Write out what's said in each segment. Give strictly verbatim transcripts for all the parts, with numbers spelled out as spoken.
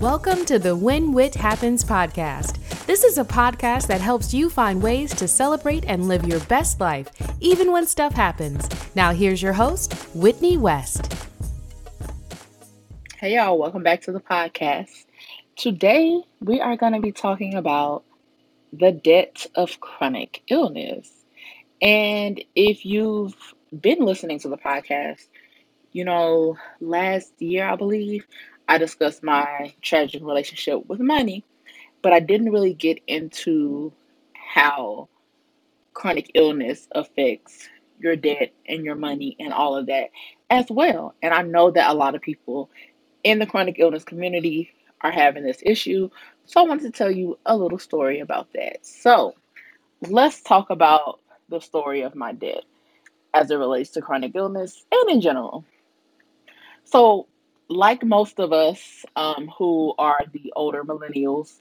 Welcome to the When Wit Happens podcast. This is a podcast that helps you find ways to celebrate and live your best life, even when stuff happens. Now here's your host, Whitney West. Hey y'all, welcome back to the podcast. Today, we are going to be talking about the debt of chronic illness. And if you've been listening to the podcast, you know, last year, I believe, I discussed my tragic relationship with money, but I didn't really get into how chronic illness affects your debt and your money and all of that as well. And I know that a lot of people in the chronic illness community are having this issue, so I wanted to tell you a little story about that. So let's talk about the story of my debt as it relates to chronic illness and in general. So, like most of us um, who are the older millennials,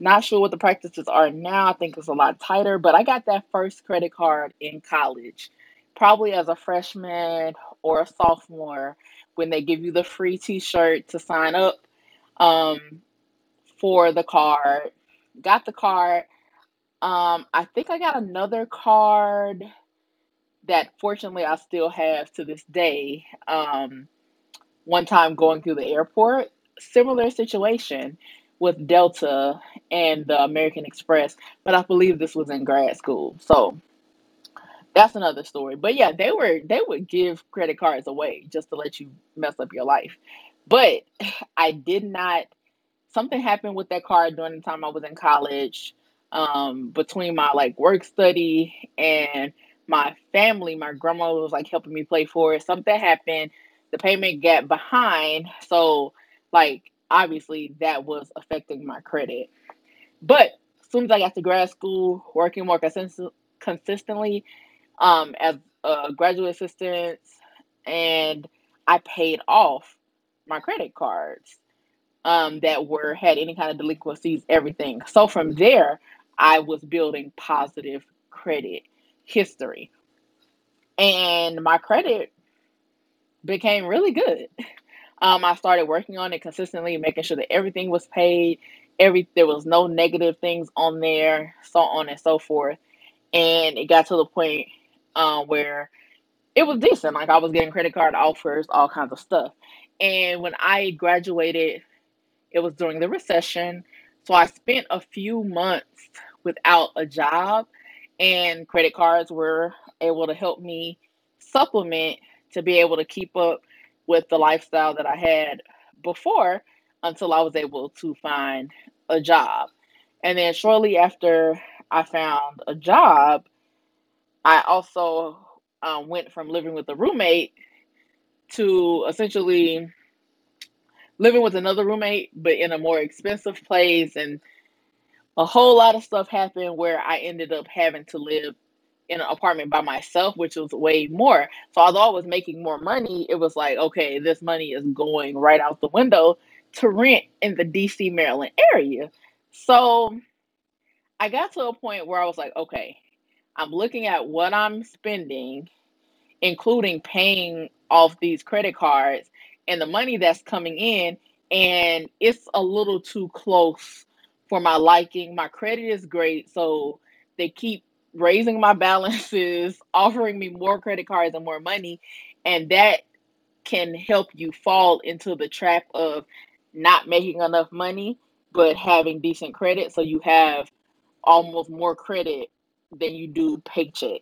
not sure what the practices are now. I think it's a lot tighter, but I got that first credit card in college, probably as a freshman or a sophomore, when they give you the free t-shirt to sign up um, for the card. Got the card. Um, I think I got another card that fortunately I still have to this day. Um, One time going through the airport, similar situation with Delta and the American Express, but I believe this was in grad school. So that's another story. But yeah, they were they would give credit cards away just to let you mess up your life. But I did not, something happened with that card during the time I was in college, um, between my like work study and my family. My grandma was like helping me play for it. Something happened. The payment got behind, so like obviously that was affecting my credit. But as soon as I got to grad school, working more cons- consistently um, as a graduate assistant, and I paid off my credit cards um, that were had any kind of delinquencies, everything. So from there, I was building positive credit history, and my credit became really good. Um, I started working on it consistently, making sure that everything was paid. Every there was no negative things on there, so on and so forth. And it got to the point uh, where it was decent. Like I was getting credit card offers, all kinds of stuff. And when I graduated, it was during the recession. So I spent a few months without a job, and credit cards were able to help me supplement to be able to keep up with the lifestyle that I had before until I was able to find a job. And then shortly after I found a job, I also um, went from living with a roommate to essentially living with another roommate, but in a more expensive place. And a whole lot of stuff happened where I ended up having to live in an apartment by myself, which was way more. So although I was making more money, it was like, okay, this money is going right out the window to rent in the D C, Maryland area. So I got to a point where I was like, okay, I'm looking at what I'm spending, including paying off these credit cards and the money that's coming in, and it's a little too close for my liking. My credit is great, so they keep raising my balances, offering me more credit cards and more money, and that can help you fall into the trap of not making enough money but having decent credit, so you have almost more credit than you do paycheck.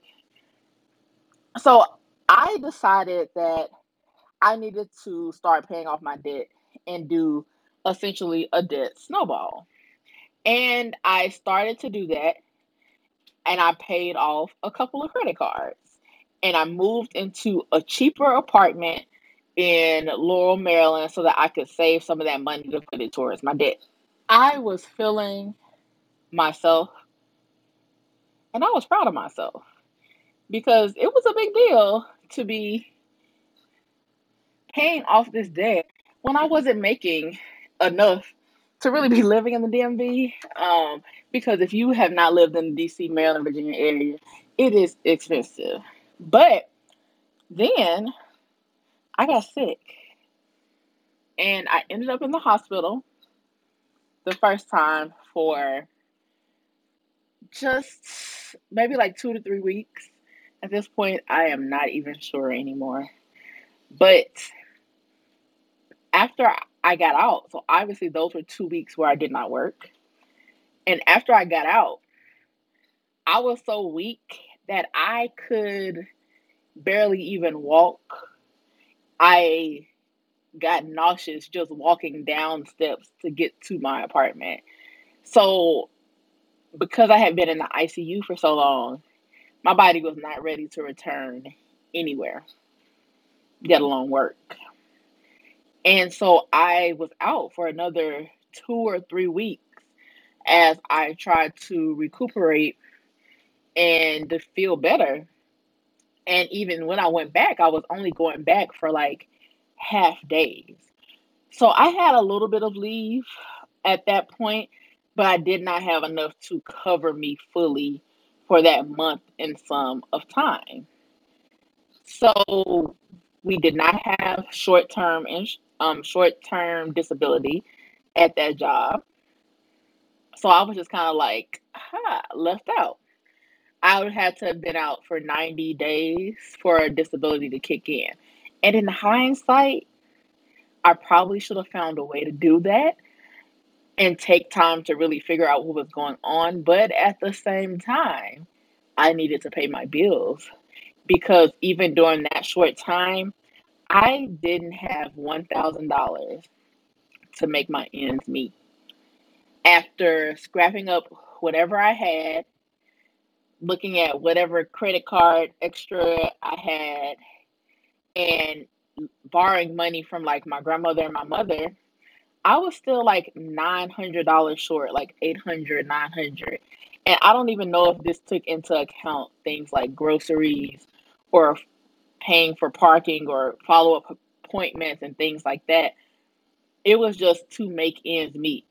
So I decided that I needed to start paying off my debt and do essentially a debt snowball, and I started to do that. And I paid off a couple of credit cards. And I moved into a cheaper apartment in Laurel, Maryland, so that I could save some of that money to put it towards my debt. I was feeling myself. And I was proud of myself. Because it was a big deal to be paying off this debt when I wasn't making enough to really be living in the D M V, um, because if you have not lived in the D C, Maryland, Virginia area, it is expensive. But then I got sick, and I ended up in the hospital the first time for just maybe like two to three weeks. At this point, I am not even sure anymore. But after I got out, so obviously those were two weeks where I did not work. And after I got out, I was so weak that I could barely even walk. I got nauseous just walking down steps to get to my apartment. So because I had been in the I C U for so long, my body was not ready to return anywhere, let alone work. And so I was out for another two or three weeks as I tried to recuperate and to feel better. And even when I went back, I was only going back for like half days. So I had a little bit of leave at that point, but I did not have enough to cover me fully for that month and some of time. So we did not have short-term um, short-term disability at that job. So I was just kind of like, ha, left out. I would have to have been out for ninety days for a disability to kick in. And in hindsight, I probably should have found a way to do that and take time to really figure out what was going on. But at the same time, I needed to pay my bills, because even during that short time, I didn't have one thousand dollars to make my ends meet. After scrapping up whatever I had, looking at whatever credit card extra I had, and borrowing money from like my grandmother and my mother, I was still like nine hundred dollars short, like eight hundred dollars, nine hundred dollars. And I don't even know if this took into account things like groceries or paying for parking or follow-up appointments and things like that. It was just to make ends meet.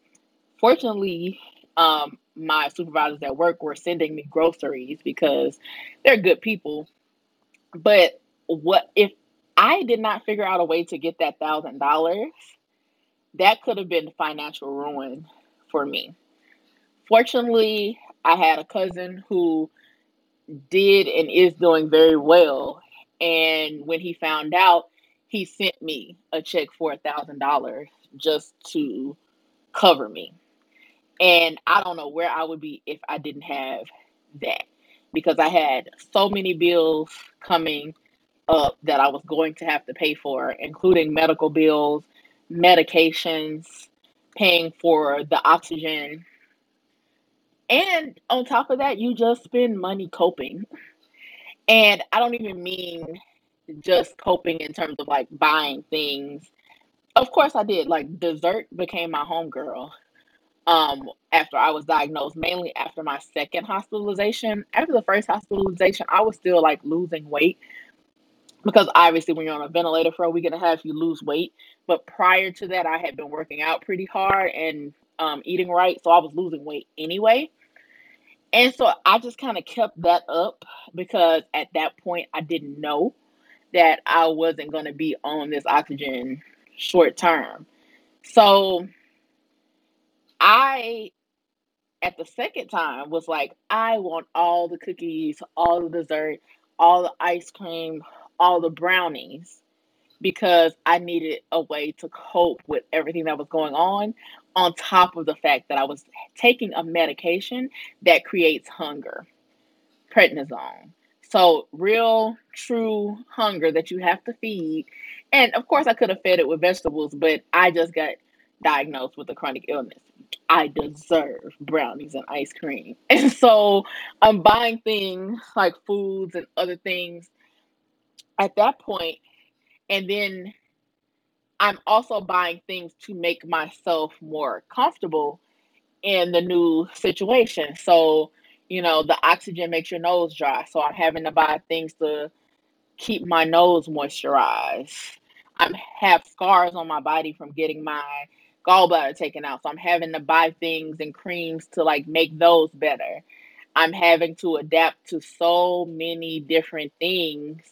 Fortunately, um, my supervisors at work were sending me groceries because they're good people. But what if I did not figure out a way to get that one thousand dollars, that could have been financial ruin for me. Fortunately, I had a cousin who did and is doing very well. And when he found out, he sent me a check for one thousand dollars just to cover me. And I don't know where I would be if I didn't have that, because I had so many bills coming up that I was going to have to pay for, including medical bills, medications, paying for the oxygen. And on top of that, you just spend money coping. And I don't even mean just coping in terms of like buying things. Of course I did. Like dessert became my homegirl. Um, after I was diagnosed, mainly after my second hospitalization. After the first hospitalization, I was still like losing weight, because obviously when you're on a ventilator for a week and a half, you lose weight. But prior to that, I had been working out pretty hard and um, eating right. So I was losing weight anyway. And so I just kind of kept that up, because at that point, I didn't know that I wasn't going to be on this oxygen short term. So I, at the second time, was like, I want all the cookies, all the dessert, all the ice cream, all the brownies, because I needed a way to cope with everything that was going on, on top of the fact that I was taking a medication that creates hunger, prednisone. So real, true hunger that you have to feed. And of course, I could have fed it with vegetables, but I just got diagnosed with a chronic illness. I deserve brownies and ice cream. And so I'm buying things like foods and other things at that point. And then I'm also buying things to make myself more comfortable in the new situation. So, you know, the oxygen makes your nose dry. So I'm having to buy things to keep my nose moisturized. I have scars on my body from getting my gallbladder taken out. So I'm having to buy things and creams to like make those better. I'm having to adapt to so many different things,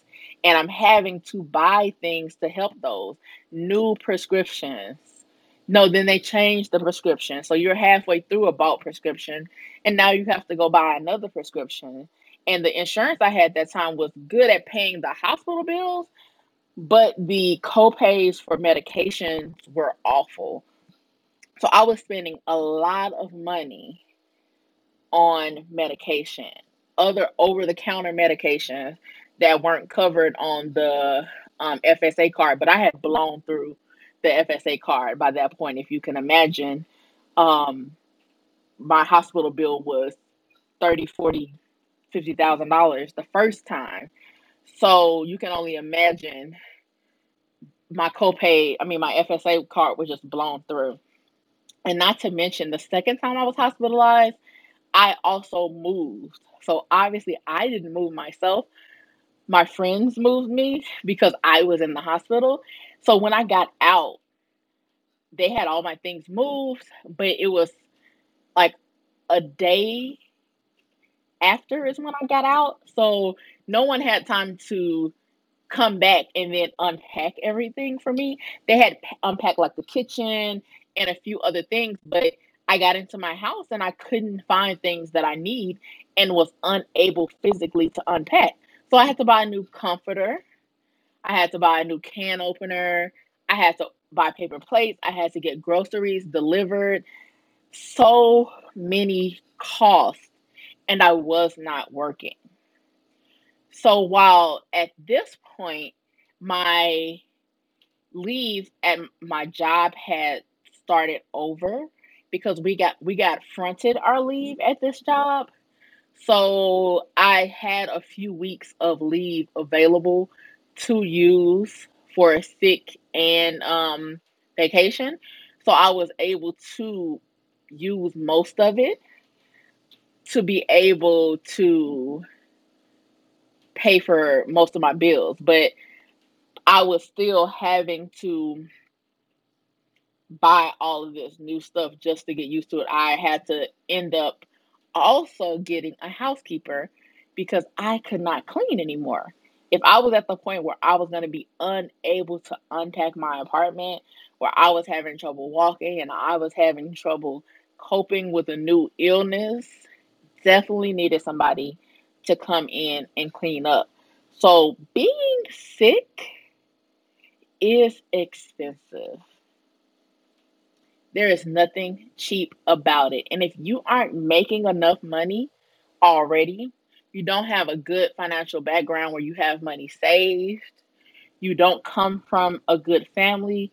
and I'm having to buy things to help those. New prescriptions, No, then they changed the prescription. So you're halfway through a bought prescription, and now you have to go buy another prescription. And the insurance I had at that time was good at paying the hospital bills, but the co-pays for medications were awful. So I was spending a lot of money on medication, other over-the-counter medications that weren't covered on the um, F S A card, but I had blown through the F S A card by that point. If you can imagine, um, my hospital bill was thirty, forty, fifty thousand dollars the first time. So you can only imagine my copay, I mean, my F S A card was just blown through. And not to mention, the second time I was hospitalized, I also moved. So obviously I didn't move myself. My friends moved me because I was in the hospital. So when I got out, they had all my things moved, but it was like a day after is when I got out. So no one had time to come back and then unpack everything for me. They had unpacked like the kitchen and a few other things, but I got into my house and I couldn't find things that I need and was unable physically to unpack. So I had to buy a new comforter. I had to buy a new can opener. I had to buy paper plates. I had to get groceries delivered. So many costs. And I was not working. So while at this point, my leave at my job had started over because we got we got fronted our leave at this job. So I had a few weeks of leave available to use for a sick and um, vacation. So I was able to use most of it to be able to pay for most of my bills. But I was still having to buy all of this new stuff just to get used to it. I had to end up also getting a housekeeper because I could not clean anymore. If I was at the point where I was going to be unable to unpack my apartment, where I was having trouble walking and I was having trouble coping with a new illness, definitely needed somebody to come in and clean up. So being sick is expensive. There is nothing cheap about it. And if you aren't making enough money already, you don't have a good financial background where you have money saved, you don't come from a good family,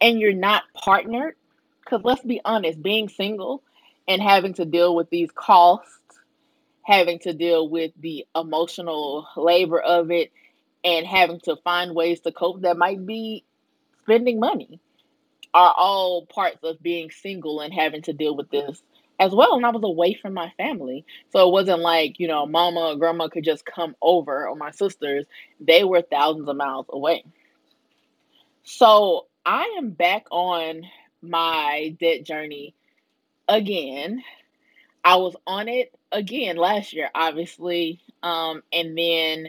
and you're not partnered, because let's be honest, being single and having to deal with these costs, having to deal with the emotional labor of it, and having to find ways to cope that might be spending money are all parts of being single and having to deal with this as well. And I was away from my family. So it wasn't like, you know, mama or grandma could just come over, or my sisters. They were thousands of miles away. So I am back on my debt journey again. I was on it again last year, obviously. Um, and then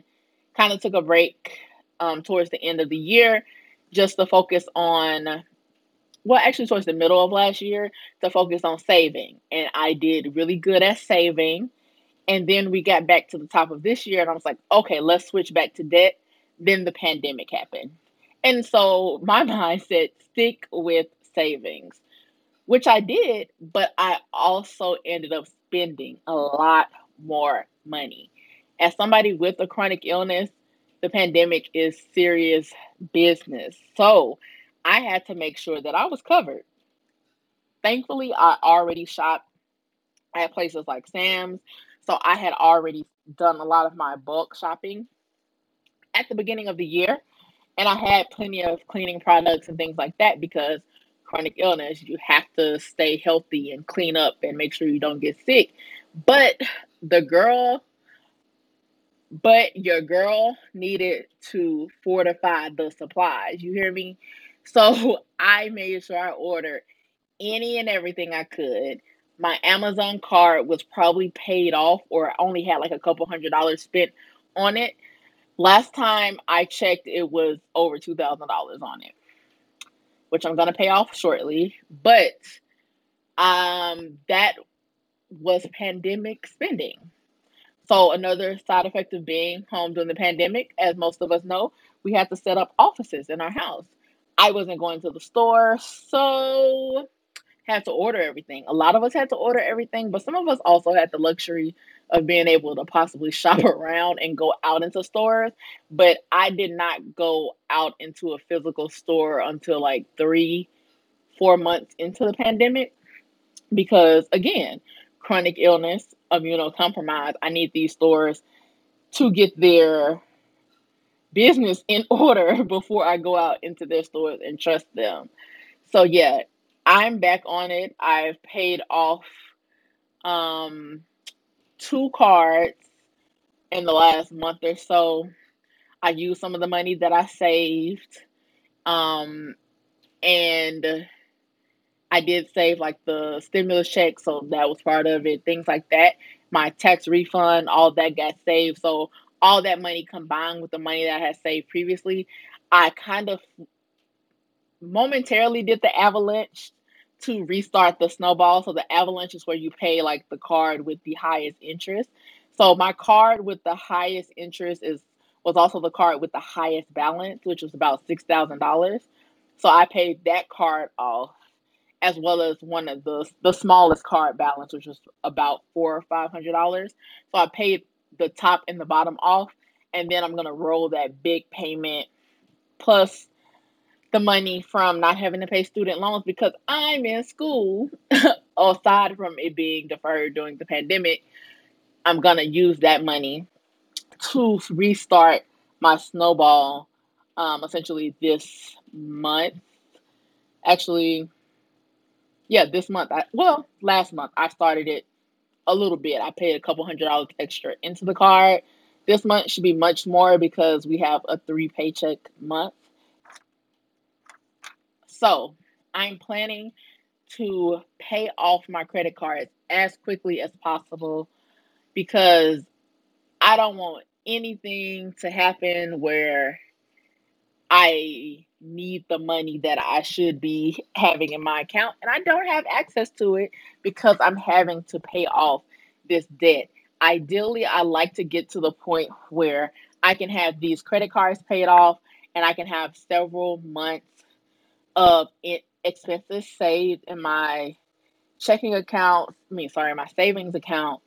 kind of took a break um, towards the end of the year just to focus on, well, actually towards the middle of last year, to focus on saving. And I did really good at saving. And then we got back to the top of this year and I was like, okay, let's switch back to debt. Then the pandemic happened. And so my mind said, stick with savings, which I did, but I also ended up spending a lot more money. As somebody with a chronic illness, the pandemic is serious business. So I had to make sure that I was covered. Thankfully, I already shopped at places like Sam's. So I had already done a lot of my bulk shopping at the beginning of the year. And I had plenty of cleaning products and things like that because chronic illness, you have to stay healthy and clean up and make sure you don't get sick. But the girl, but your girl needed to fortify the supplies. You hear me? So I made sure I ordered any and everything I could. My Amazon card was probably paid off, or I only had like a couple hundred dollars spent on it. Last time I checked, it was over two thousand dollars on it. which I'm going to pay off shortly. But um, that was pandemic spending. So another side effect of being home during the pandemic, as most of us know, we had to set up offices in our house. I wasn't going to the store, so had to order everything. A lot of us had to order everything, but some of us also had the luxury of being able to possibly shop around and go out into stores. But I did not go out into a physical store until like three, four months into the pandemic because, again, chronic illness, immunocompromised, I need these stores to get their business in order before I go out into their stores and trust them. So yeah, I'm back on it. I've paid off um, two cards in the last month or so. I used some of the money that I saved. Um, and I did save like the stimulus check, so that was part of it, things like that. My tax refund, all that got saved. So all that money combined with the money that I had saved previously, I kind of momentarily did the avalanche to restart the snowball. So the avalanche is where you pay like the card with the highest interest. So my card with the highest interest is was also the card with the highest balance, which was about six thousand dollars. So I paid that card off, as well as one of the the smallest card balance, which was about four or five hundred dollars. So I paid the top and the bottom off, and then I'm gonna roll that big payment plus the money from not having to pay student loans because I'm in school. Aside from it being deferred during the pandemic, I'm going to use that money to restart my snowball um, essentially this month. Actually, yeah, this month. I, well, last month I started it a little bit. I paid a couple hundred dollars extra into the card. This month should be much more because we have a three paycheck month. So I'm planning to pay off my credit cards as quickly as possible because I don't want anything to happen where I need the money that I should be having in my account and I don't have access to it because I'm having to pay off this debt. Ideally, I like to get to the point where I can have these credit cards paid off and I can have several months of it, expenses saved in my checking account, I mean, sorry, my savings account,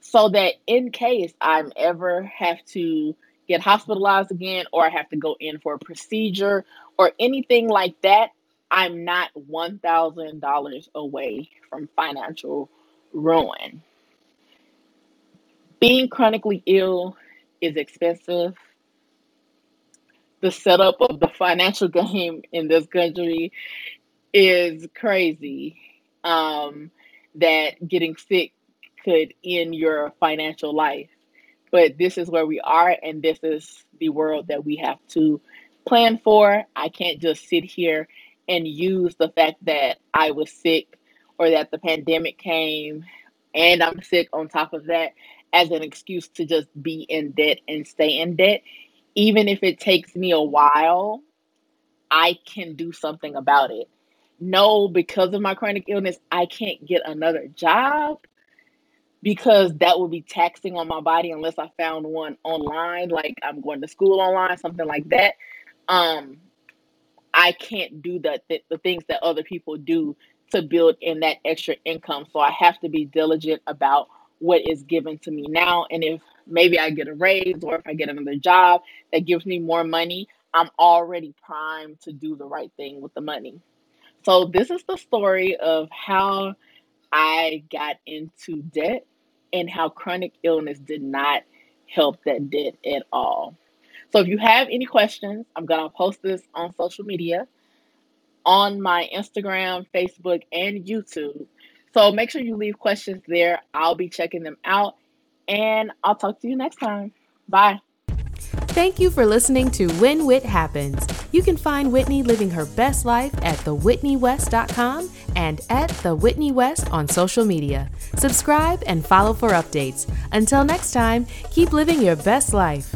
so that in case I'm ever have to get hospitalized again or I have to go in for a procedure or anything like that, I'm not one thousand dollars away from financial ruin. Being chronically ill is expensive. The setup of the financial game in this country is crazy. Um, that getting sick could end your financial life. But this is where we are, and this is the world that we have to plan for. I can't just sit here and use the fact that I was sick or that the pandemic came and I'm sick on top of that as an excuse to just be in debt and stay in debt. Even if it takes me a while, I can do something about it. No, because of my chronic illness, I can't get another job because that would be taxing on my body unless I found one online, like I'm going to school online, something like that. Um, I can't do the, th- the things that other people do to build in that extra income. So I have to be diligent about what is given to me now. And if maybe I get a raise or if I get another job that gives me more money, I'm already primed to do the right thing with the money. So this is the story of how I got into debt and how chronic illness did not help that debt at all. So if you have any questions, I'm going to post this on social media, on my Instagram, Facebook, and YouTube. So make sure you leave questions there. I'll be checking them out. And I'll talk to you next time. Bye. Thank you for listening to When Wit Happens. You can find Whitney living her best life at the whitney west dot com and at The Whitney West on social media. Subscribe and follow for updates. Until next time, keep living your best life.